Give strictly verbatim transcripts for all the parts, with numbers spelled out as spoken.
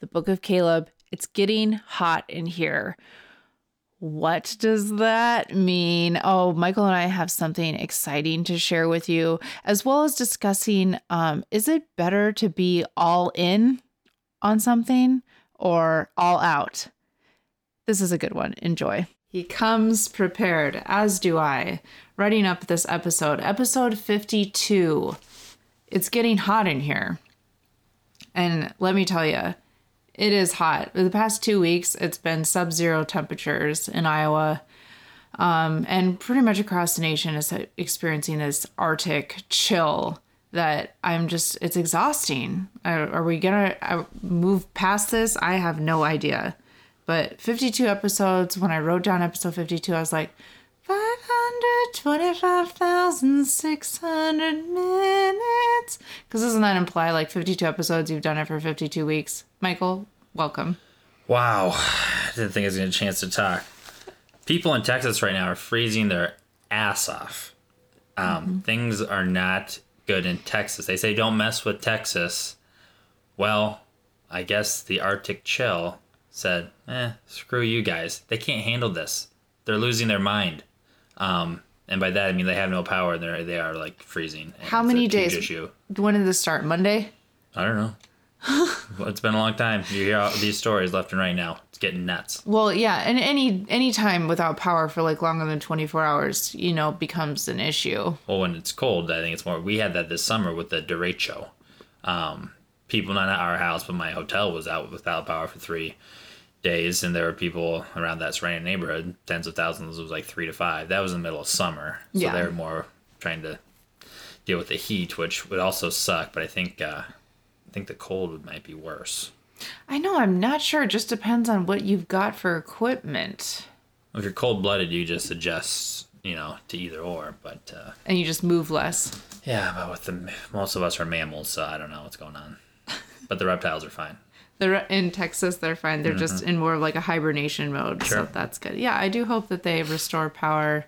The Book of Caleb. It's getting hot in here. What does that mean? Oh, Michael and I have something exciting to share with you, as well as discussing, um, is it better to be all in on something or all out? This is a good one. Enjoy. He comes prepared, as do I. Writing up this episode, episode fifty-two. It's getting hot in here. And let me tell you, it is hot. For the past two weeks, it's been sub-zero temperatures in Iowa. Um, and pretty much across the nation is experiencing this Arctic chill that I'm just, it's exhausting. Are, are we going to move past this? I have no idea. But fifty-two episodes, when I wrote down episode fifty-two, I was like, five hundred twenty-five thousand six hundred minutes. Because doesn't that imply like fifty-two episodes, you've done it for fifty-two weeks? Michael, welcome. Wow. I didn't think I was going to get a chance to talk. People in Texas right now are freezing their ass off. Um, mm-hmm. Things are not good in Texas. They say don't mess with Texas. Well, I guess the Arctic chill said, eh, screw you guys. They can't handle this. They're losing their mind. Um, and by that, I mean, they have no power. They're, they are like freezing. How many days? Issue. When did this start? Monday? I don't know. Well, it's been a long time. You hear all these stories left and right now. It's getting nuts. Well, yeah. And any, any time without power for like longer than twenty-four hours, you know, becomes an issue. Well, when it's cold, I think it's more, we had that this summer with the derecho. Um, people, not at our house, but my hotel was out without power for three days, and there were people around that surrounding neighborhood, tens of thousands. It was like three to five. That was in the middle of summer, so yeah. They were more trying to deal with the heat, which would also suck. But I think uh, I think the cold would might be worse. I know. I'm not sure. It just depends on what you've got for equipment. If you're cold blooded, you just adjust, you know, to either or. But uh, and you just move less. Yeah, but with the most of us are mammals, so I don't know what's going on. But the reptiles are fine. They're in Texas. They're fine. They're mm-hmm. just in more of like a hibernation mode. Sure. So that's good. Yeah, I do hope that they restore power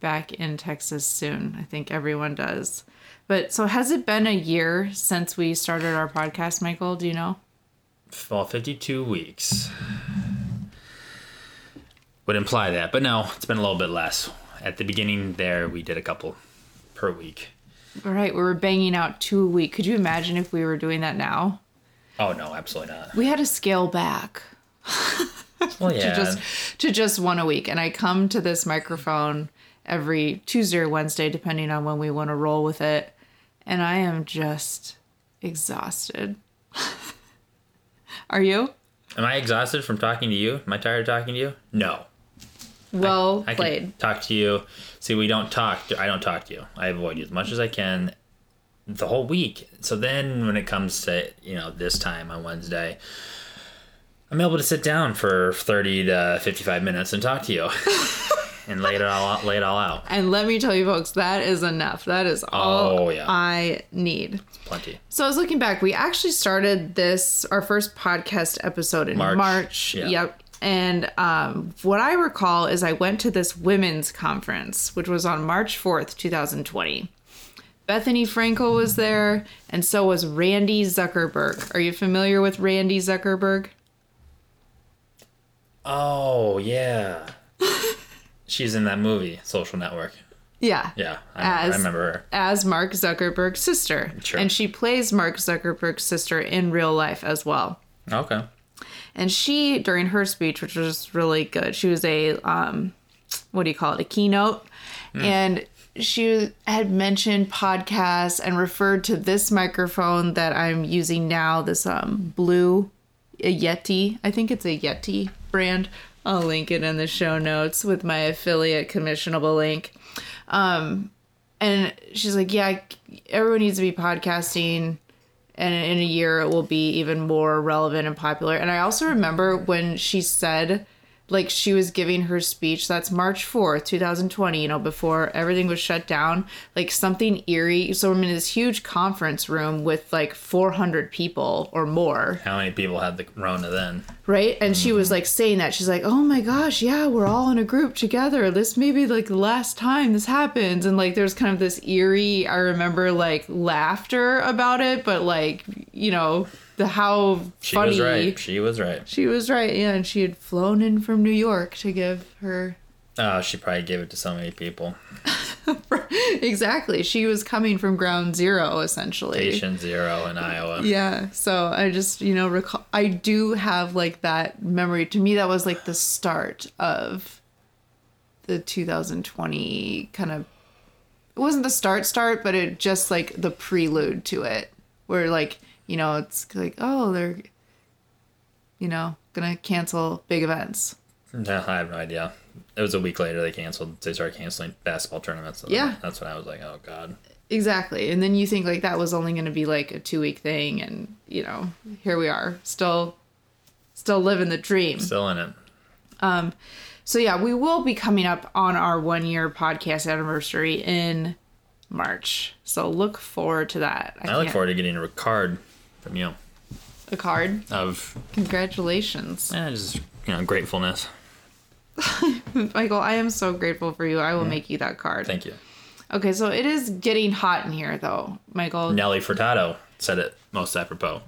back in Texas soon. I think everyone does. But so has it been a year since we started our podcast, Michael? Do you know? Well, fifty-two weeks would imply that. But no, it's been a little bit less. At the beginning there, we did a couple per week. All right. We were banging out two a week. Could you imagine if we were doing that now? Oh, no, absolutely not. We had to scale back well, yeah. to just to just one a week. And I come to this microphone every Tuesday or Wednesday, depending on when we want to roll with it. And I am just exhausted. Are you? Am I exhausted from talking to you? Am I tired of talking to you? No. Well I, I played. Can talk to you. See, we don't talk. To, I don't talk to you. I avoid you as much as I can. The whole week. So then when it comes to, you know, this time on Wednesday, I'm able to sit down for thirty to fifty-five minutes and talk to you and lay it all out, lay it all out. And let me tell you folks, that is enough. That is all oh, yeah. I need. It's plenty. So I was looking back, we actually started this, our first podcast episode in March. March. Yeah. Yep. And um, what I recall is I went to this women's conference, which was on March fourth, twenty twenty. Bethany Frankel was there, and so was Randy Zuckerberg. Are you familiar with Randy Zuckerberg? Oh, yeah. She's in that movie, Social Network. Yeah. Yeah, I, as, I remember her. As Mark Zuckerberg's sister. Sure. And she plays Mark Zuckerberg's sister in real life as well. Okay. And she, during her speech, which was really good, she was a, um, what do you call it, a keynote, mm. and she had mentioned podcasts and referred to this microphone that I'm using now, this um Blue Yeti. I think it's a Yeti brand. I'll link it in the show notes with my affiliate commissionable link. Um, and she's like, yeah, everyone needs to be podcasting. and in a year it will be even more relevant and popular. And I also remember when she said, like, she was giving her speech, that's March fourth, twenty twenty, you know, before everything was shut down, like something eerie. So I'm in this huge conference room with like four hundred people or more. How many people had the Rona then? Right. And mm-hmm. she was like saying that, she's like, oh my gosh, yeah, we're all in a group together. This may be like the last time this happens. And like, there's kind of this eerie, I remember like laughter about it, but like, you know, the how funny. She was right. She was right. She was right. Yeah, and she had flown in from New York to give her. Oh, she probably gave it to so many people. Exactly. She was coming from ground zero, essentially. Station zero in Iowa. Yeah. So I just, you know, recall. I do have like that memory. To me, that was like the start of the two thousand twenty kind of. It wasn't the start start, but it just like the prelude to it, where like. You know, it's like, oh, they're, you know, going to cancel big events. No, I have no idea. It was a week later they canceled. They started canceling basketball tournaments. So yeah. That's when I was like, oh, God. Exactly. And then you think, like, that was only going to be, like, a two-week thing. And, you know, here we are. Still, still living the dream. Still in it. Um, so, yeah, we will be coming up on our one-year podcast anniversary in March. So look forward to that. I, I look forward to getting a card. From you. A card? Of. Congratulations. And just, you know, gratefulness. Michael, I am so grateful for you. I will mm. make you that card. Thank you. Okay, so it is getting hot in here, though, Michael. Nelly Furtado said it most apropos.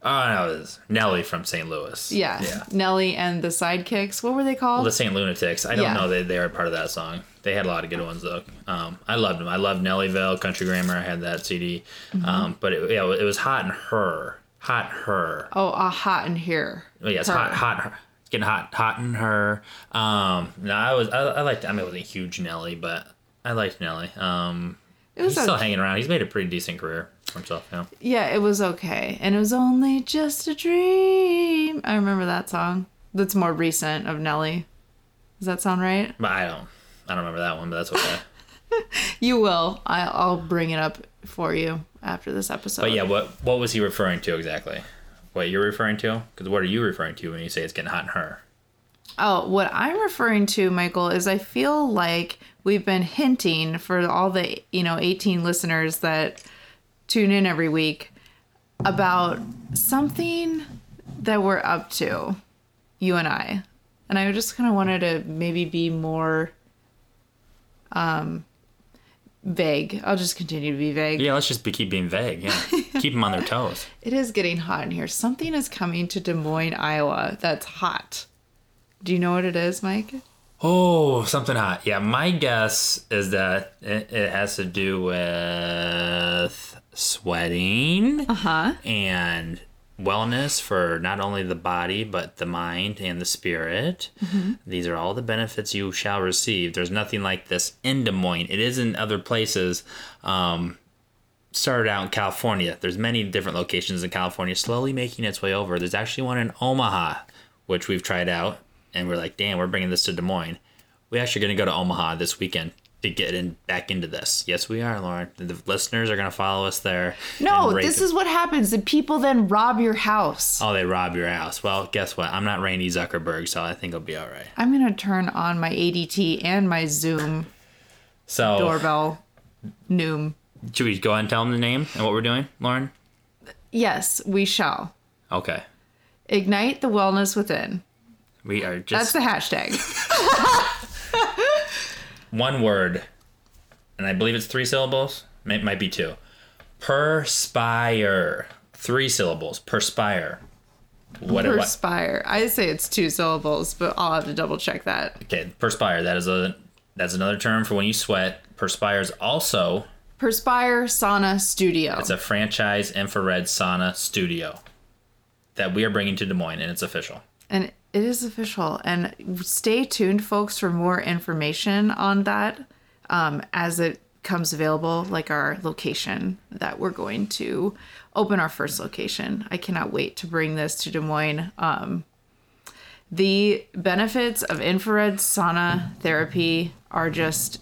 Oh, no, it was Nelly from Saint Louis. Yeah. yeah. Nelly and the Sidekicks. What were they called? Well, the Saint Lunatics. I don't yeah. know. They, they are part of that song. They had a lot of good ones, though. Um, I loved them. I loved Nellyville, Country Grammar. I had that C D. Mm-hmm. Um, but it, yeah, it was hot in her. Hot her. Oh, uh, hot in here. Oh, yes, her. hot, hot her. It's getting hot. Hot in her. Um, no, I was, I, I liked, I mean, it wasn't a huge Nelly, but I liked Nelly. Um, it was he's okay. still hanging around. He's made a pretty decent career for himself now. Yeah, it was okay. And it was only just a dream. I remember that song. That's more recent of Nelly. Does that sound right? But I don't. I don't remember that one, but that's okay. You will. I, I'll bring it up for you after this episode. But yeah, what what was he referring to exactly? What you're referring to? Because what are you referring to when you say it's getting hot in her? Oh, what I'm referring to, Michael, is I feel like we've been hinting for all the, you know, eighteen listeners that tune in every week about something that we're up to, you and I. And I just kind of wanted to maybe be more... Um, vague. I'll just continue to be vague. Yeah, let's just be, keep being vague. Yeah, keep them on their toes. It is getting hot in here. Something is coming to Des Moines, Iowa. That's hot. Do you know what it is, Mike? Oh, something hot. Yeah, my guess is that it, it has to do with sweating. Uh huh. And wellness for not only the body, but the mind and the spirit. Mm-hmm. These are all the benefits you shall receive. There's nothing like this in Des Moines. It is in other places. Um, started out in California. There's many different locations in California, slowly making its way over. There's actually one in Omaha, which we've tried out. And we're like, damn, we're bringing this to Des Moines. We're actually going to go to Omaha this weekend to get in back into this. Yes, we are, Lauren. The listeners are going to follow us there. No, this is what happens. The people then rob your house. Oh, they rob your house. Well, guess what? I'm not Randy Zuckerberg, so I think I'll be all right. I'm going to turn on my A D T and my Zoom so, doorbell. Noom. Should we go ahead and tell them the name and what we're doing, Lauren? Yes, we shall. Okay. Ignite the wellness within. We are just... That's the hashtag. One word, and I believe it's three syllables. It might be two. Perspire. Three syllables. Perspire. What, perspire. What? I say it's two syllables, but I'll have to double check that. Okay, perspire. That is a that's another term for when you sweat. Perspire is also Perspire Sauna Studio. It's a franchise infrared sauna studio that we are bringing to Des Moines, and it's official. And. It is official. And stay tuned, folks, for more information on that um, as it comes available, like our location that we're going to open our first location. I cannot wait to bring this to Des Moines. Um, the benefits of infrared sauna therapy are just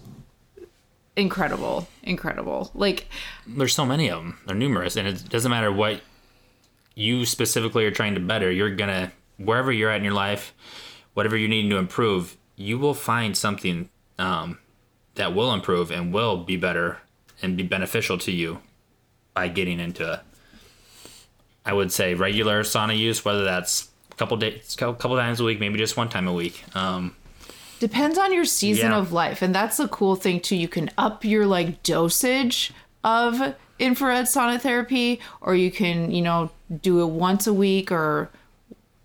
incredible, incredible. Like, there's so many of them. They're numerous, and it doesn't matter what you specifically are trying to better. You're gonna, wherever you're at in your life, whatever you're needing to improve, you will find something um, that will improve and will be better and be beneficial to you by getting into it. I would say regular sauna use, whether that's a couple days, couple times a week, maybe just one time a week. Um, Depends on your season yeah. of life. And that's the cool thing too. You can up your like dosage of infrared sauna therapy, or you can, you know, do it once a week or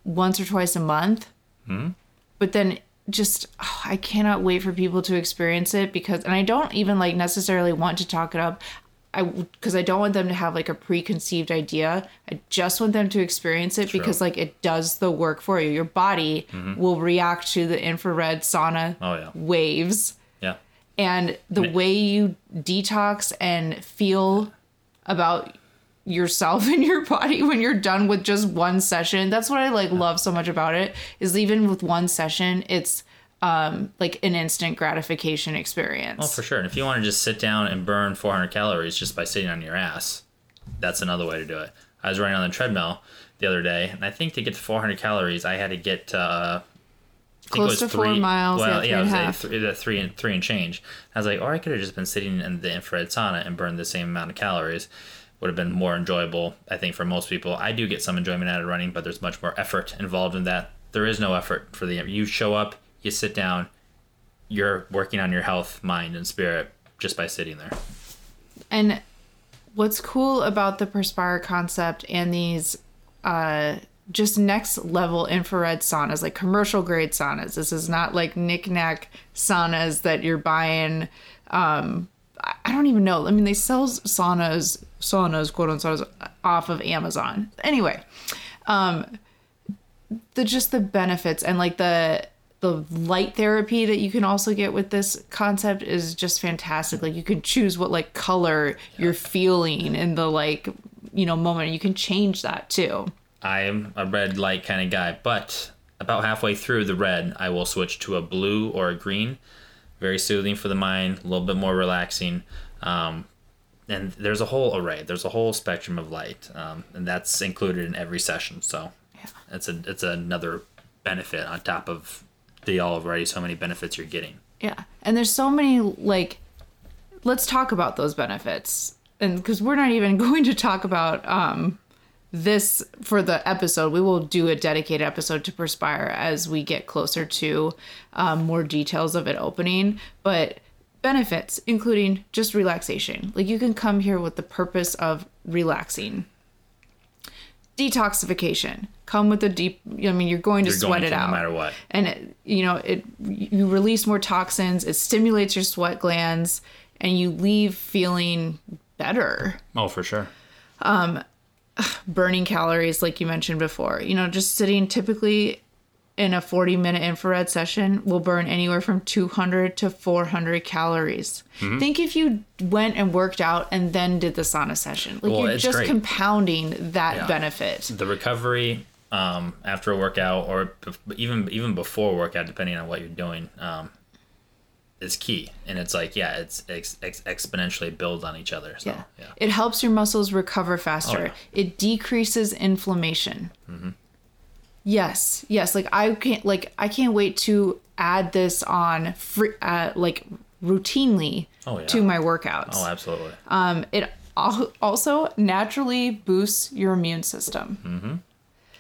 once or twice a month. Mm-hmm. But then just, oh, I cannot wait for people to experience it, because, and I don't even like necessarily want to talk it up. I, because I don't want them to have like a preconceived idea. I just want them to experience it. True. Because like it does the work for you. Your body mm-hmm. will react to the infrared sauna oh, yeah. waves. Yeah. And the it, way you detox and feel about yourself and your body when you're done with just one session. That's what I like yeah. love so much about it, is even with one session, it's Um, like an instant gratification experience. Oh, for sure. And if you want to just sit down and burn four hundred calories just by sitting on your ass, that's another way to do it. I was running on the treadmill the other day, and I think to get to four hundred calories, I had to get uh, I think close it was to three, four miles. Well, yeah, yeah, it was three, the three and three and change. I was like, or I could have just been sitting in the infrared sauna and burned the same amount of calories. Would have been more enjoyable, I think, for most people. I do get some enjoyment out of running, but there's much more effort involved in that. There is no effort for the you show up. You sit down, you're working on your health, mind, and spirit just by sitting there. And what's cool about the Perspire concept and these uh, just next level infrared saunas, like commercial grade saunas. This is not like knick-knack saunas that you're buying. Um, I don't even know. I mean, they sell saunas, saunas, quote unquote, off of Amazon. Anyway, um, the just the benefits and like the... The light therapy that you can also get with this concept is just fantastic. Like you can choose what like color you're feeling in the like, you know, moment. You can change that too. I'm a red light kind of guy, but about halfway through the red, I will switch to a blue or a green. Very soothing for the mind, a little bit more relaxing. Um, and there's a whole array. There's a whole spectrum of light, um, and that's included in every session. So yeah. it's a it's another benefit on top of the already so many benefits you're getting. Yeah. And there's so many, like, let's talk about those benefits. And because we're not even going to talk about um, this for the episode. We will do a dedicated episode to Perspire as we get closer to um, more details of it opening. But benefits, including just relaxation. Like, you can come here with the purpose of relaxing. Detoxification. Come with a deep, I mean, you're going to you're sweat going to, it out. No matter what. And, it, you know, it you release more toxins, it stimulates your sweat glands, and you leave feeling better. Oh, for sure. Um, burning calories, like you mentioned before. You know, just sitting typically in a forty-minute infrared session will burn anywhere from two hundred to four hundred calories. Mm-hmm. Think if you went and worked out and then did the sauna session. Like, well, you're just great. compounding that yeah. benefit. The recovery um, after a workout, or even even before workout, depending on what you're doing, um, is key. And it's like, yeah, it's ex- ex- exponentially builds on each other. So, yeah. yeah, it helps your muscles recover faster. Oh, yeah. It decreases inflammation. Mm-hmm. Yes. Yes. Like I can't, like, I can't wait to add this on free, uh, like routinely oh, yeah. to my workouts. Oh, absolutely. Um, it al- also naturally boosts your immune system. Mm-hmm.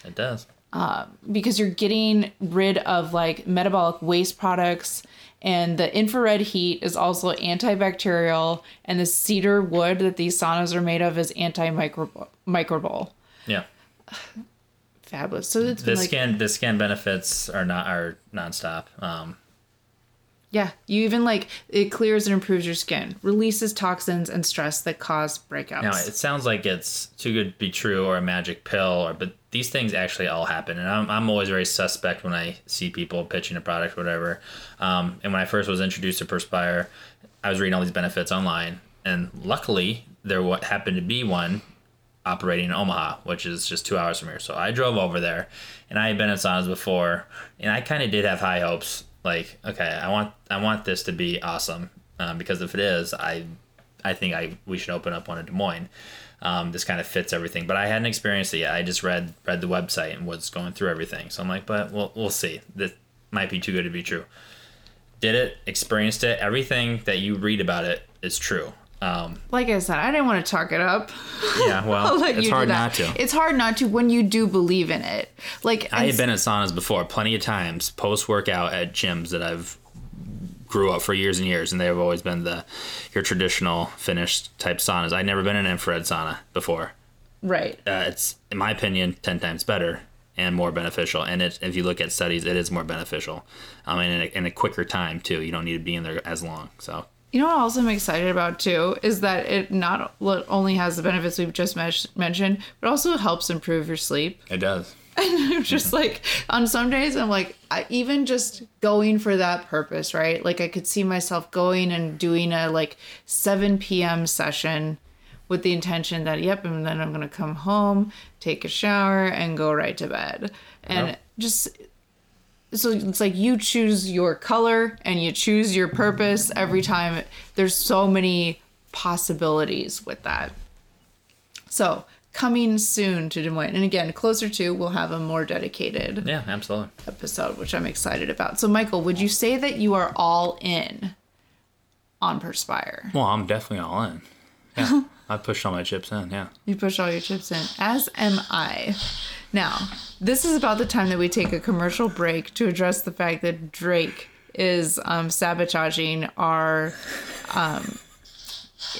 It does. Uh, because you're getting rid of like metabolic waste products, and the infrared heat is also antibacterial, and the cedar wood that these saunas are made of is antimicrobial. Yeah. Fabulous. So it's the like, skin the skin benefits are not are nonstop. Um yeah, you even like it clears and improves your skin, releases toxins and stress that cause breakouts. Now it sounds like it's too good to be true or a magic pill, or but these things actually all happen. And I'm I'm always very suspect when I see people pitching a product or whatever. Um and when I first was introduced to Perspire, I was reading all these benefits online, and luckily there what happened to be one operating in Omaha, which is just two hours from here. So I drove over there, and I had been in saunas before, and I kind of did have high hopes. Like, okay, I want I want this to be awesome. um, because if it is, I I think I we should open up one in Des Moines. Um, this kind of fits everything, but I hadn't experienced it yet. I just read read the website and was going through everything. So I'm like, but we'll we'll see. This might be too good to be true. Did it? Experienced it? Everything that you read about it is true. Um, like I said, I didn't want to talk it up. Yeah, well, it's hard not to. It's hard not to when you do believe in it. Like I had been at saunas before, plenty of times, post workout at gyms that I've grew up for years and years, and they've always been the your traditional finished type saunas. I'd never been in an infrared sauna before. Right. Uh, it's, in my opinion, ten times better and more beneficial. And it, if you look at studies, it is more beneficial. Um, and in a, in a quicker time too. You don't need to be in there as long. So. You know what else I'm excited about too is that it not only has the benefits we've just mes- mentioned, but also helps improve your sleep. It does. And I'm just like, on some days, I'm like, I, even just going for that purpose, right? Like I could see myself going and doing a like seven p.m. session with the intention that, yep, and then I'm going to come home, take a shower, and go right to bed. And yep. just, so it's like you choose your color and you choose your purpose every time. There's so many possibilities with that. So, coming soon to Des Moines. And again, closer to, we'll have a more dedicated yeah, absolutely. episode, which I'm excited about. So, Michael, would you say that you are all in on Perspire? Well, I'm definitely all in. Yeah, I pushed all my chips in, yeah. You pushed all your chips in, as am I. Now, this is about the time that we take a commercial break to address the fact that Drake is um, sabotaging our... Um,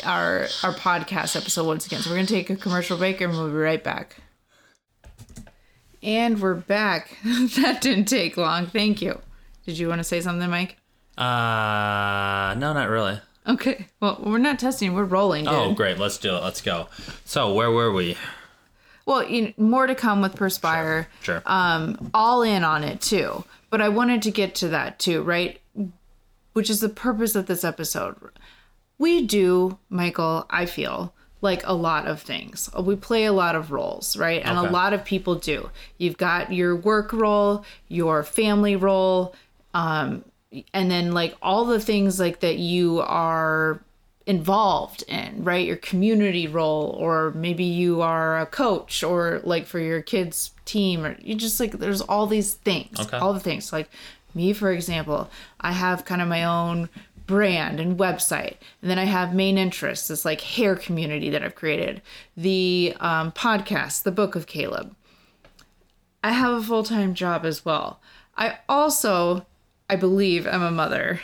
our our podcast episode once again. So we're gonna take a commercial break and we'll be right back. And we're back. That didn't take long. Thank you. Did you want to say something, Mike? Uh no, not really. Okay. Well, we're not testing, we're rolling, dude. Oh great, let's do it. Let's go. So where were we? Well, you know, more to come with Perspire. Sure. sure. Um all in on it too. But I wanted to get to that too, right? Which is the purpose of this episode. We do, Michael, I feel, like a lot of things. We play a lot of roles, right? And okay. a lot of people do. You've got your work role, your family role, um, and then like all the things like that you are involved in, right? Your community role, or maybe you are a coach or like for your kids' team, or you just like there's all these things, okay. all the things. Like me, for example, I have kind of my own brand and website, and then I have main interests, this like hair community that I've created, the um, podcast, The Book of Caleb. I have a full-time job as well. I also, I believe, I'm a mother.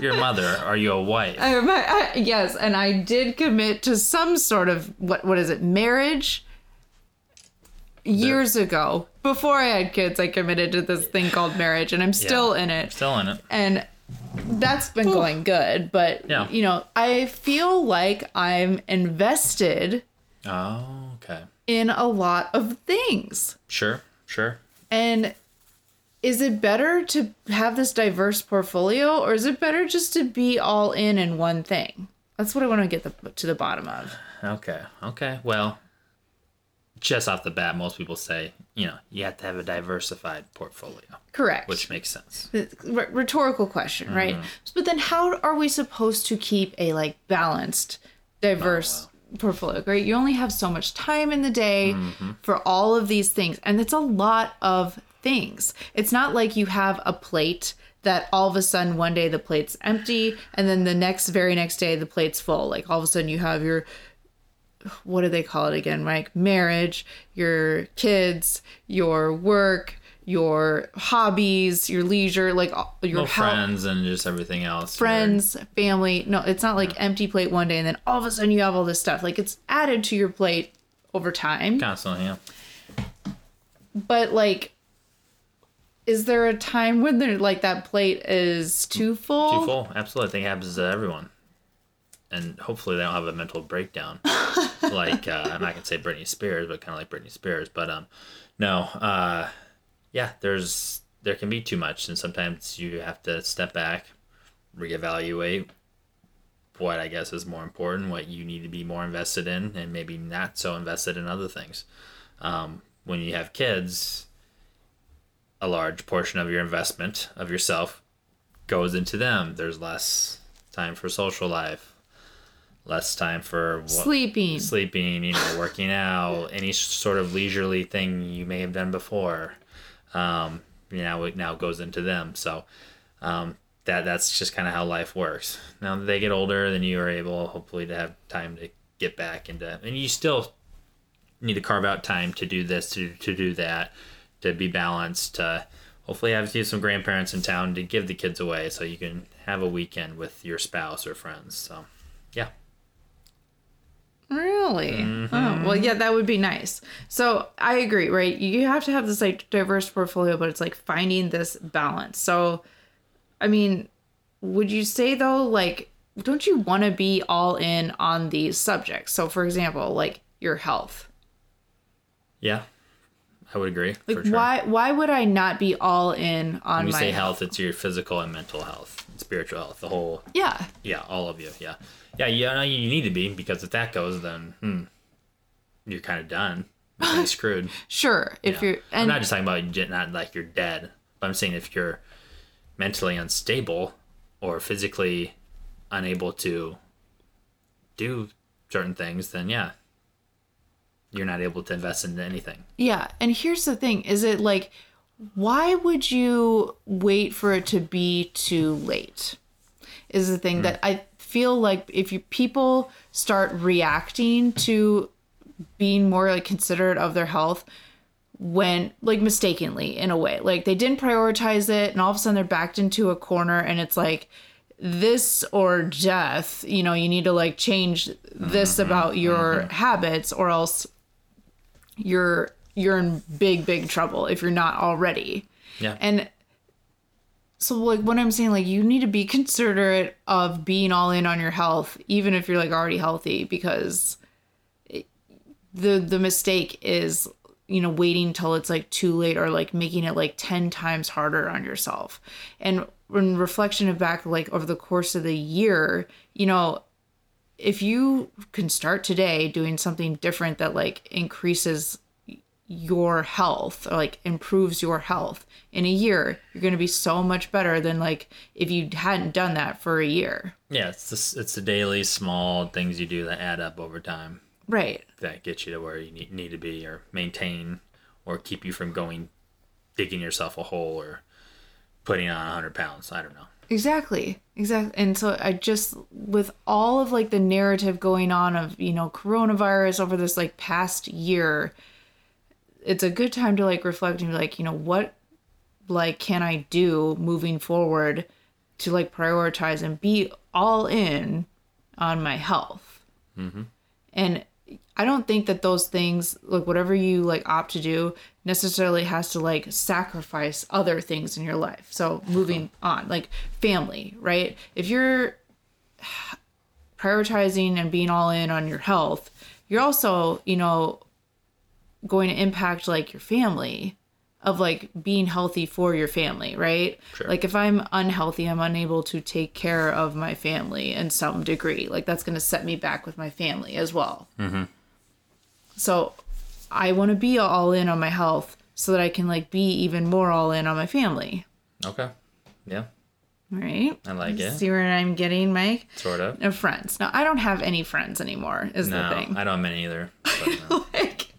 Your mother? Are you a wife? I, I, I, yes, and I did commit to some sort of what what is it, marriage? Years ago, before I had kids, I committed to this thing called marriage, and I'm still yeah, in it. Still in it, and. That's been Ooh. going good, but yeah. you know, I feel like I'm invested oh, okay. in a lot of things. Sure, sure. And is it better to have this diverse portfolio, or is it better just to be all in in one thing? That's what I want to get the, to the bottom of. Okay, okay. Well, just off the bat, most people say, you know, you have to have a diversified portfolio. Correct. Which makes sense. R- rhetorical question, mm-hmm. right? But then how are we supposed to keep a, like, balanced, diverse oh, wow. portfolio, right? You only have so much time in the day mm-hmm. for all of these things. And it's a lot of things. It's not like you have a plate that all of a sudden one day the plate's empty, and then the next, very next day the plate's full. Like, all of a sudden you have your... what do they call it again, Mike? Marriage, your kids, your work, your hobbies, your leisure, like your no friends and just everything else. Friends, your... family. No, it's not like yeah. empty plate one day and then all of a sudden you have all this stuff. Like it's added to your plate over time. Constantly, yeah. But like, is there a time when they're like that plate is too full? Too full. Absolutely. I think it happens to everyone. And hopefully they don't have a mental breakdown. Like, uh, I'm not going to say Britney Spears, but kind of like Britney Spears. But, um, no, uh, yeah, there's there can be too much. And sometimes you have to step back, reevaluate what I guess is more important, what you need to be more invested in, and maybe not so invested in other things. Um, when you have kids, a large portion of your investment of yourself goes into them. There's less... time for social life, less time for what, sleeping, sleeping, you know, working out, any sort of leisurely thing you may have done before. Um, you know, it now goes into them. So, um, that that's just kind of how life works. Now that they get older, then you are able, hopefully, to have time to get back into, and you still need to carve out time to do this, to to do that, to be balanced, to hopefully have some grandparents in town to give the kids away so you can have a weekend with your spouse or friends. So, yeah. Really? Mm-hmm. Oh, well, yeah, that would be nice. So I agree, right? You have to have this like diverse portfolio, but it's like finding this balance. So, I mean, would you say though, like, don't you want to be all in on these subjects? So for example, like your health. Yeah, I would agree. Like, for sure. Why why would I not be all in on my When you my say health, health, it's your physical and mental health, and spiritual health, the whole... Yeah. Yeah, all of you, yeah. Yeah, yeah, you need to be, because if that goes, then hmm, you're kind of done. You're kind of screwed. Sure. If you know? you're, and I'm not just talking about not like you're dead, but I'm saying if you're mentally unstable or physically unable to do certain things, then yeah. You're not able to invest into anything. Yeah. And here's the thing. Is it like, why would you wait for it to be too late? Is the thing mm-hmm. that I feel like if you people start reacting to being more like considerate of their health when like mistakenly in a way, like they didn't prioritize it and all of a sudden they're backed into a corner and it's like this or death, you know, you need to like change this mm-hmm. about your mm-hmm. habits or else you're you're in big big trouble if you're not already. Yeah. And so like what I'm saying, like you need to be considerate of being all in on your health even if you're like already healthy, because it, the the mistake is, you know, waiting till it's like too late or like making it like ten times harder on yourself. And in reflection of back like over the course of the year, you know, if you can start today doing something different that like increases your health or like improves your health, in a year you're going to be so much better than like if you hadn't done that for a year. Yeah, it's this, it's the daily small things you do that add up over time, right, that get you to where you need, need to be or maintain or keep you from going digging yourself a hole or putting on one hundred pounds. I don't know. Exactly. Exactly. And so I just, with all of like the narrative going on of, you know, coronavirus over this like past year, it's a good time to like reflect and be like, you know, what like can I do moving forward to like prioritize and be all in on my health? Mm-hmm. And I don't think that those things, like whatever you like opt to do, necessarily has to like sacrifice other things in your life. So moving on, like family, right? If you're prioritizing and being all in on your health, you're also, you know, going to impact like your family of like being healthy for your family, right? Sure. Like if I'm unhealthy, I'm unable to take care of my family in some degree. Like that's going to set me back with my family as well. Mm-hmm. So I want to be all in on my health so that I can like be even more all in on my family. Okay. Yeah. All right. I like it. See where I'm getting, Mike? Sort of. And friends. Now, I don't have any friends anymore is no, the thing. I don't have many either. But no. like,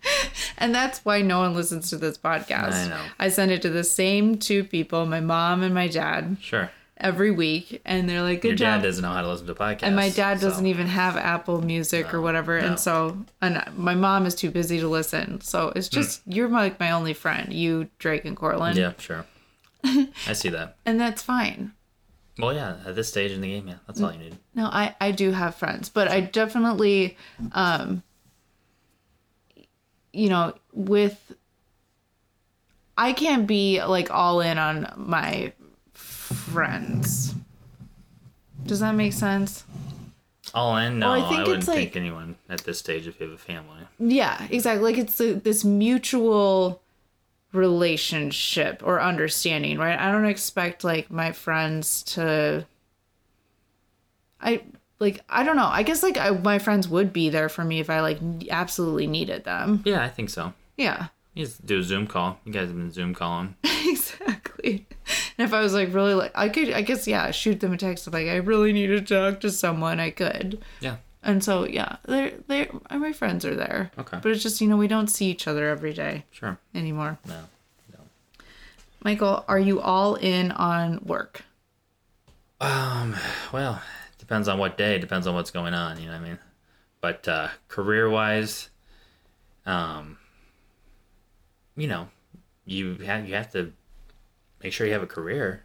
and that's why no one listens to this podcast. I know. I send it to the same two people, my mom and my dad. Sure. Every week, and they're like, good Your job. Dad doesn't know how to listen to podcasts. And my dad so. doesn't even have Apple Music no, or whatever. No. And so, and my mom is too busy to listen. So it's just, mm. you're like my only friend, you, Drake, and Cortland. Yeah, sure. I see that. And that's fine. Well, yeah, at this stage in the game, yeah, that's all you need. No, I, I do have friends, but I definitely, um, you know, with, I can't be like all in on my friends. Does that make sense? All in? No, well, I, I wouldn't like, think anyone at this stage if you have a family. Yeah, exactly. Like it's a, this mutual relationship or understanding, right? I don't expect like my friends to... I like I don't know. I guess like I, my friends would be there for me if I like absolutely needed them. Yeah, I think so. Yeah. You just do a Zoom call. You guys have been Zoom calling. Exactly. And if I was like really like, I could, I guess, yeah, shoot them a text of like, I really need to talk to someone, I could. Yeah. And so, yeah, they're, they're, my friends are there. Okay. But it's just, you know, we don't see each other every day. Sure. Anymore. No. No. Michael, are you all in on work? Um, well, it depends on what day. It depends on what's going on. You know what I mean? But uh, career-wise, um, you know, you have, you have to make sure you have a career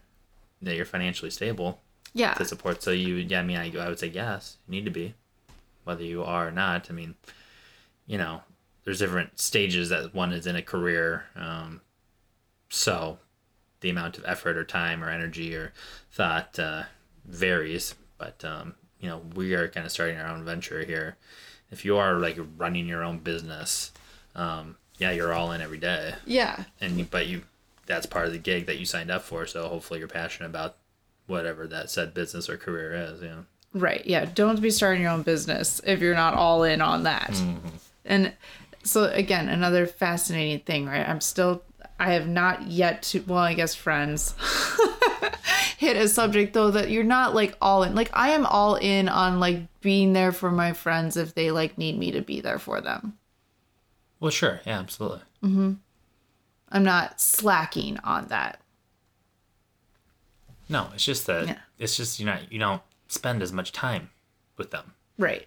that you're financially stable. Yeah. To support. So you, yeah, I mean, I, I would say yes, you need to be, whether you are or not. I mean, you know, there's different stages that one is in a career. Um, so the amount of effort or time or energy or thought uh, varies. But, um, you know, we are kind of starting our own venture here. If you are like running your own business, um, yeah, you're all in every day. Yeah. And you, but you, that's part of the gig that you signed up for. So hopefully you're passionate about whatever that said business or career is, you know? Right. Yeah. Don't be starting your own business if you're not all in on that. Mm-hmm. And so again, another fascinating thing, right? I'm still, I have not yet to, well, I guess friends hit a subject though, that you're not like all in, like I am all in on like being there for my friends if they like need me to be there for them. Well, sure. Yeah, absolutely. Mm-hmm. I'm not slacking on that. No, it's just that yeah. it's just you know you don't spend as much time with them. Right.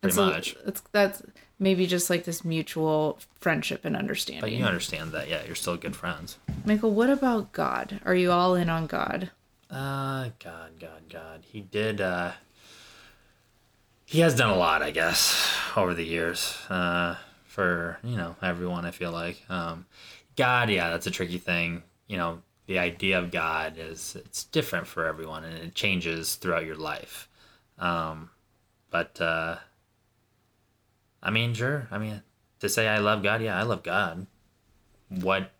Pretty so much. It's, that's maybe just like this mutual friendship and understanding. But you understand that, yeah, you're still good friends. Michael, what about God? Are you all in on God? Uh, God, God, God. He did. Uh, he has done a lot, I guess, over the years. Uh, for you know everyone, I feel like. Um, God, yeah, that's a tricky thing, you know. The idea of God is it's different for everyone and it changes throughout your life. Um, but, uh, I mean, sure. I mean, to say I love God. Yeah, I love God. What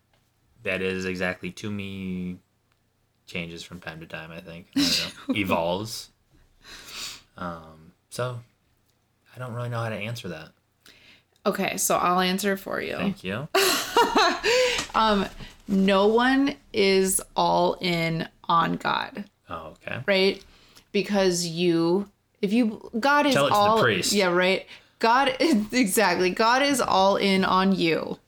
that is exactly to me changes from time to time, I think. I don't know. Evolves. Um, so I don't really know how to answer that. Okay. So I'll answer for you. Thank you. um, No one is all in on God. Oh, okay. Right? Because you, if you, God is all. Tell it all, to the priest. Yeah, right. God, is, exactly. God is all in on you.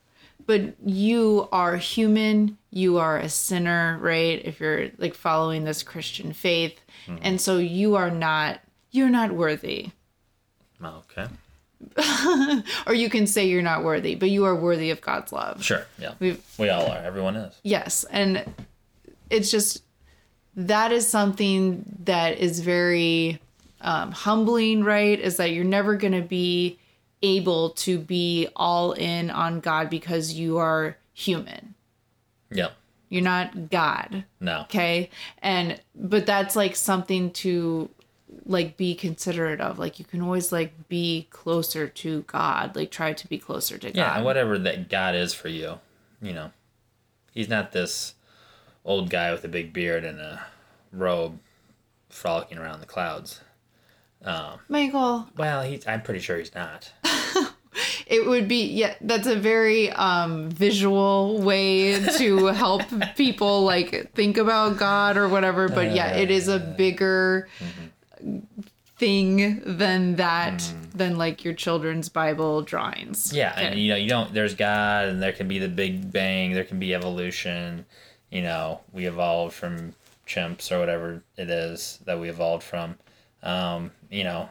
But you are human. You are a sinner, right? If you're like following this Christian faith. Mm. And so you are not, you're not worthy. Okay. Or you can say you're not worthy, but you are worthy of God's love. Sure. Yeah. We've, we all are. Everyone is. Yes. And it's just, that is something that is very um, humbling, right? Is that you're never going to be able to be all in on God because you are human. Yeah. You're not God. No. Okay. And, but that's like something to like be considerate of, like you can always like be closer to God, like try to be closer to God. Yeah, whatever that God is for you, you know, he's not this old guy with a big beard and a robe frolicking around the clouds. Um, Michael. Well, he's, I'm pretty sure he's not. It would be, yeah, that's a very um, visual way to help people like think about God or whatever. But uh, yeah, it is a bigger mm-hmm. thing than that mm. than like your children's Bible drawings. Yeah, okay. And you know, you don't, there's God and there can be the Big Bang, there can be evolution, you know, we evolved from chimps or whatever it is that we evolved from, um you know,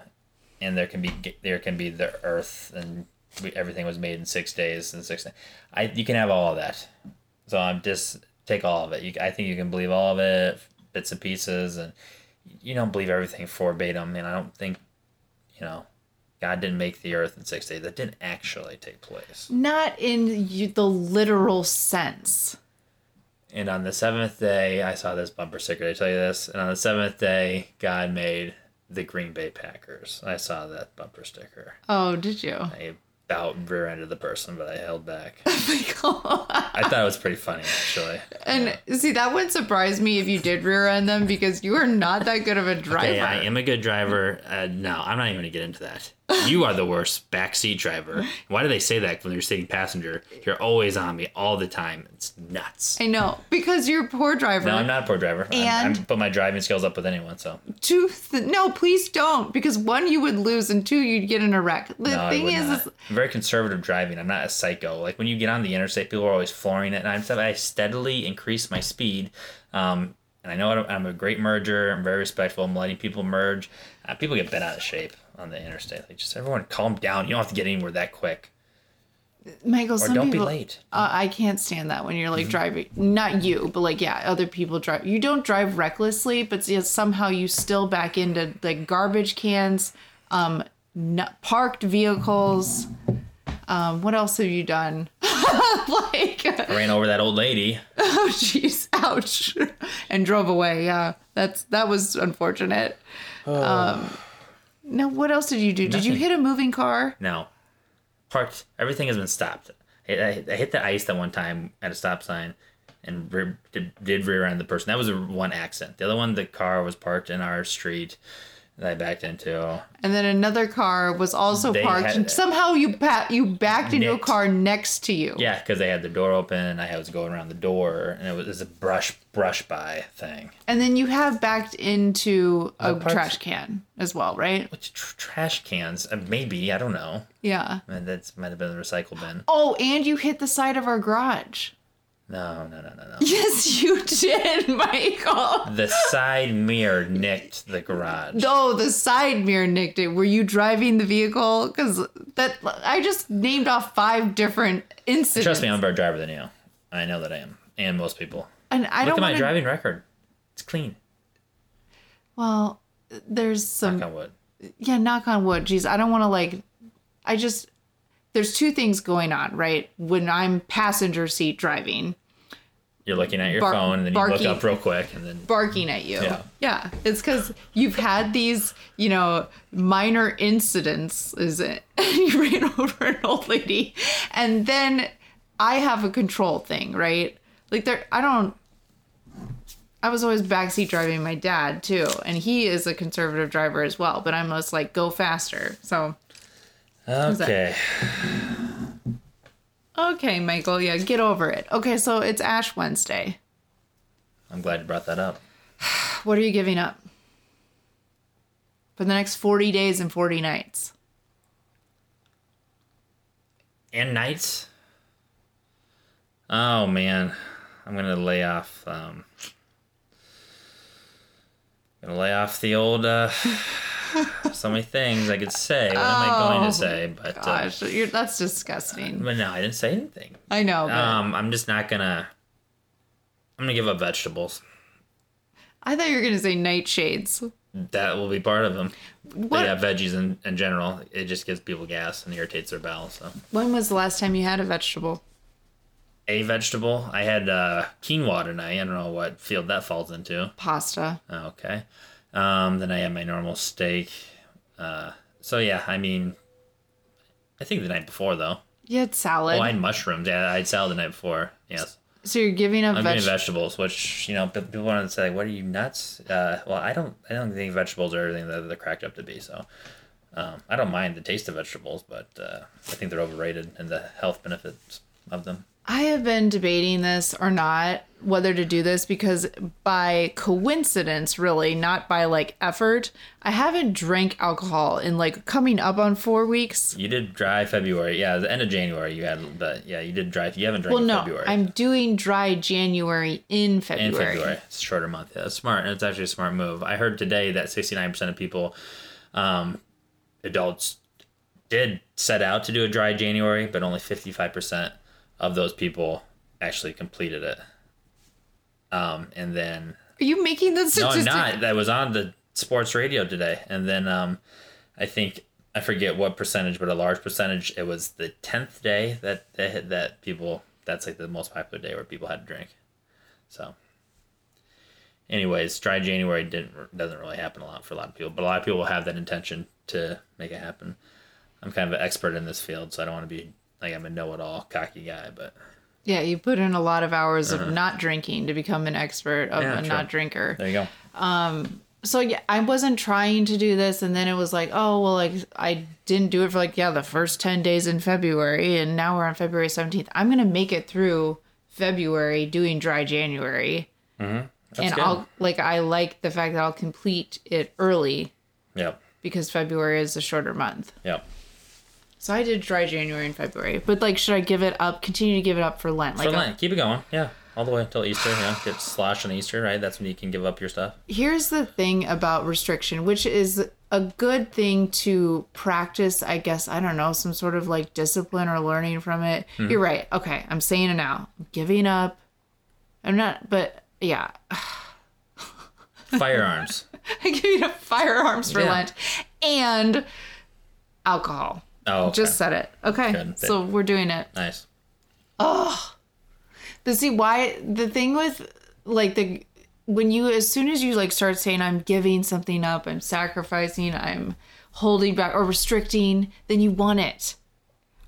and there can be there can be the earth and we, everything was made in six days and six I you can have all of that. So I'm just take all of it. You, I think you can believe all of it, bits and pieces, and you don't believe everything verbatim, and I don't think, you know, God didn't make the earth in six days. That didn't actually take place. Not in you, the literal sense. And on the seventh day, I saw this bumper sticker. Did I tell you this? And on the seventh day, God made the Green Bay Packers. I saw that bumper sticker. Oh, did you? I about rear-ended the person, but I held back. Oh my God. I thought it was pretty funny, actually. And yeah. See, that wouldn't surprise me if you did rear-end them because you are not that good of a driver. Okay, I am a good driver. Uh, no, I'm not even going to get into that. You are the worst backseat driver. Why do they say that when they're sitting passenger? You're always on me all the time. It's nuts. I know. Because you're a poor driver. No, I'm not a poor driver. And I'm, I'm put my driving skills up with anyone, so. Two th- no, please don't. Because one, you would lose, and two, you'd get in a wreck. The no, thing I would is, not. is... I'm very conservative driving. I'm not a psycho. Like, when you get on the interstate, people are always flooring it. And I'm, I steadily increase my speed. Um, and I know I'm a great merger. I'm very respectful. I'm letting people merge. Uh, people get bent out of shape on the interstate. Like, just everyone calm down. You don't have to get anywhere that quick. Michael, or some don't people, be late. Uh, I can't stand that when you're like mm-hmm. driving. Not you, but like, yeah, other people drive. You don't drive recklessly, but somehow you still back into like garbage cans, um, not parked vehicles. Um, what else have you done? Like, I ran over that old lady. Oh, jeez. Ouch. And drove away. Yeah, that's that was unfortunate. Oh. Um, Now, what else did you do? Nothing. Did you hit a moving car? No. Parked. Everything has been stopped. I, I, I hit the ice that one time at a stop sign and re- did, did rear end the person. That was a, one accident. The other one, the car was parked in our street that I backed into. And then another car was also they parked. Had, and somehow you pa- you backed into a car next to you. Yeah, because they had the door open and I was going around the door. And it was, it was a brush brush by thing. And then you have backed into a parked, trash can as well, right? Which tr- trash cans? Uh, maybe. I don't know. Yeah. That might have been the recycle bin. Oh, and you hit the side of our garage. No, no, no, no, no. Yes, you did, Michael. The side mirror nicked the garage. No, the side mirror nicked it. Were you driving the vehicle? Because that I just named off five different incidents. Trust me, I'm a better driver than you. I know that I am, and most people. And I Look don't. Look at wanna... my driving record. It's clean. Well, there's some. Knock on wood. Yeah, knock on wood. Jeez, I don't want to like. I just. There's two things going on, right? When I'm passenger seat driving. You're looking at your bar- phone, and then you barking, look up real quick. And then barking at you. Yeah. Yeah. It's because you've had these, you know, minor incidents, is it? You ran over an old lady. And then I have a control thing, right? Like, there, I don't... I was always backseat driving my dad, too. And he is a conservative driver as well. But I'm most like, go faster. So... Okay. Okay, Michael. Yeah, get over it. Okay, so it's Ash Wednesday. I'm glad you brought that up. What are you giving up? For the next forty days and forty nights. And nights? Oh, man. I'm going to lay off, um... I'm going to lay off the old, uh... so many things I could say. What am I going to say? But gosh, uh, you're, that's disgusting. Uh, but no, I didn't say anything. I know. But um, I'm just not gonna. I'm gonna give up vegetables. I thought you were gonna say nightshades. That will be part of them. What? Yeah, veggies in, in general. It just gives people gas and irritates their bowels. So. When was the last time you had a vegetable? A vegetable? I had uh, quinoa tonight. I don't know what field that falls into. Pasta. Okay. Um, then I had my normal steak. Uh, so yeah, I mean, I think the night before though. You had salad. Oh, I had mushrooms. Yeah, I had salad the night before. Yes. So you're giving up. I'm veg- giving vegetables, which you know people want to say, "What are you nuts?" Uh, well, I don't. I don't think vegetables are everything that they're cracked up to be. So, um, I don't mind the taste of vegetables, but uh, I think they're overrated and the health benefits of them. I have been debating this or not, whether to do this, because by coincidence, really, not by, like, effort, I haven't drank alcohol in, like, coming up on four weeks. You did dry February. Yeah, the end of January you had, but, yeah, you did dry. You haven't drank well, no, in February. Well, no, I'm doing dry January in February. In February. It's a shorter month. Yeah, that's smart, and it's actually a smart move. I heard today that sixty-nine percent of people, um, adults, did set out to do a dry January, but only fifty-five percent. Of those people actually completed it. Um, and then... Are you making this statistic? No, I'm not. I was on the sports radio today. And then um, I think, I forget what percentage, but a large percentage, it was the tenth day that that, that people, that's like the most popular day where people had to drink. So... Anyways, dry January didn't doesn't really happen a lot for a lot of people. But a lot of people will have that intention to make it happen. I'm kind of an expert in this field, so I don't want to be... Like, I'm a know-it-all cocky guy, but... Yeah, you put in a lot of hours uh-huh. of not drinking to become an expert of yeah, a true. Not drinker. There you go. Um, So yeah, I wasn't trying to do this, and then it was like, oh, well, like I didn't do it for like, yeah, the first ten days in February, and now we're on February seventeenth. I'm going to make it through February doing dry January. Mm-hmm. That's and good. I'll like, I like the fact that I'll complete it early. Yep. Because February is a shorter month. Yep. So I did dry January and February, but like, should I give it up, continue to give it up for Lent? Like for Lent, a- keep it going. Yeah. All the way until Easter, you know, get slosh on Easter, right? That's when you can give up your stuff. Here's the thing about restriction, which is a good thing to practice, I guess, I don't know, some sort of like discipline or learning from it. Mm-hmm. You're right. Okay, I'm saying it now. I'm giving up. I'm not, but yeah. Firearms. I gave up firearms for yeah. Lent and alcohol. Oh, okay. Just said it. Okay, good. So we're doing it. Nice. Oh. But see, why the thing with like the when you as soon as you like start saying I'm giving something up, I'm sacrificing, I'm holding back or restricting, then you want it.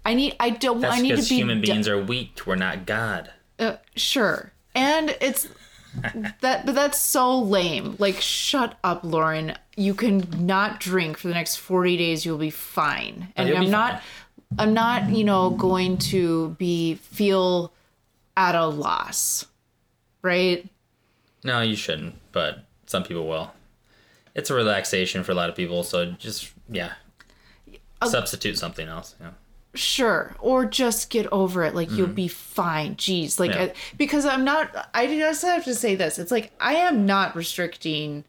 I need I don't That's I need to be because human beings de- are weak. We're not God. Uh, sure. And it's that but that's so lame. Like shut up, Lauren. You can not drink for the next forty days, you'll be fine. And oh, I'm not fine. I'm not, you know, going to be feel at a loss, right? No, you shouldn't, but some people will. It's a relaxation for a lot of people, so just, yeah. Uh, Substitute something else, yeah. Sure, or just get over it, like, mm-hmm. you'll be fine, jeez. Like, yeah. I, because I'm not, I just have to say this, it's like, I am not restricting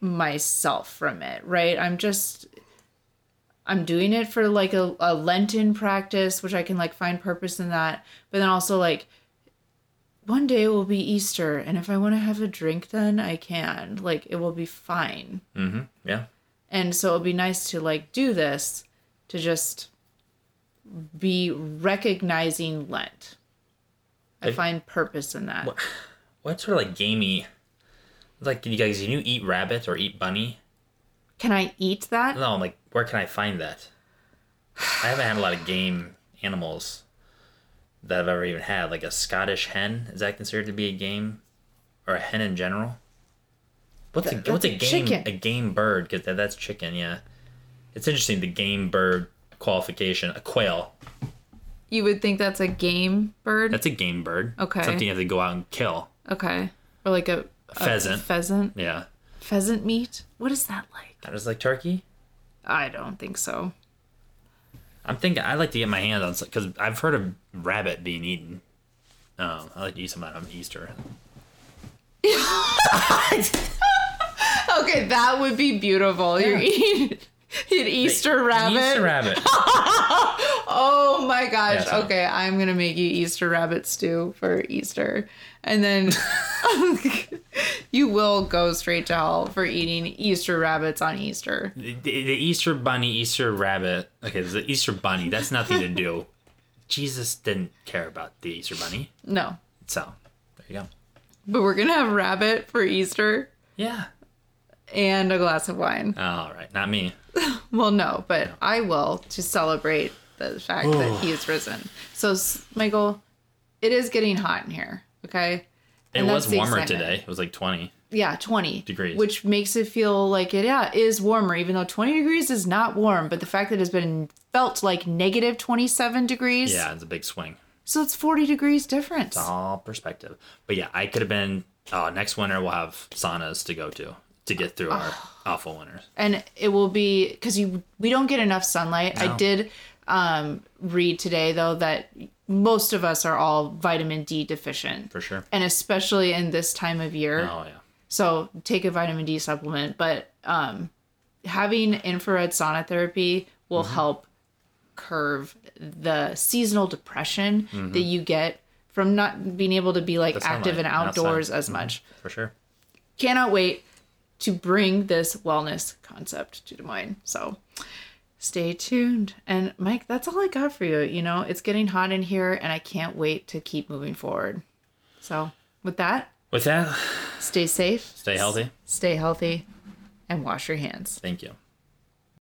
myself from it, right? I'm just... I'm doing it for like a, a Lenten practice, which I can like find purpose in that. But then also like one day it will be Easter. And if I want to have a drink, then I can, like, it will be fine. Mm-hmm. Yeah. And so it'll be nice to like do this to just be recognizing Lent. I, I find purpose in that. What, what sort of like gamey, like you guys, can you eat rabbit or eat bunny? Can I eat that? No, like, where can I find that? I haven't had a lot of game animals that I've ever even had. Like a Scottish hen, is that considered to be a game, or a hen in general? What's that, a what's a, a game chicken. A game bird? Because that, that's chicken, yeah. It's interesting the game bird qualification. A quail. You would think that's a game bird. That's a game bird. Okay. Something you have to go out and kill. Okay. Or like a, a pheasant. A pheasant. Yeah. Pheasant meat. What is that like? That is like turkey. I don't think so. I'm thinking I like to get my hands on some because I've heard of rabbit being eaten. Um, I like to eat some out on Easter. Okay, that would be beautiful. Yeah. You're eating an Easter the, rabbit. Easter rabbit. Oh my gosh! Yeah, okay, one. I'm gonna make you Easter rabbit stew for Easter, and then you will go straight to hell for eating Easter rabbits on Easter. The, the Easter bunny, Easter rabbit. Okay, the Easter bunny. That's nothing to do. Jesus didn't care about the Easter bunny. No. So there you go. But we're gonna have rabbit for Easter. Yeah. And a glass of wine. Oh, all right, not me. Well, no, but no. I will to celebrate the fact Ooh. That he is risen. So, Michael, it is getting hot in here, okay? And it was warmer today. It was like twenty. Yeah, twenty. Degrees. Which makes it feel like it yeah, is warmer, even though twenty degrees is not warm. But the fact that it's been felt like negative twenty-seven degrees. Yeah, it's a big swing. So it's forty degrees difference. It's all perspective. But yeah, I could have been, uh, next winter we'll have saunas to go to. To get through oh. our awful winters. And it will be, because you we don't get enough sunlight. No. I did um, read today, though, that most of us are all vitamin D deficient. For sure. And especially in this time of year. Oh, yeah. So take a vitamin D supplement. But um, having infrared sauna therapy will mm-hmm. help curve the seasonal depression mm-hmm. that you get from not being able to be like That's active and outdoors outside. As mm-hmm. much. For sure. Cannot wait to bring this wellness concept to Des Moines. So stay tuned. And Mike, that's all I got for you. You know, it's getting hot in here and I can't wait to keep moving forward. So with that, with that, stay safe, stay healthy, stay healthy and wash your hands. Thank you.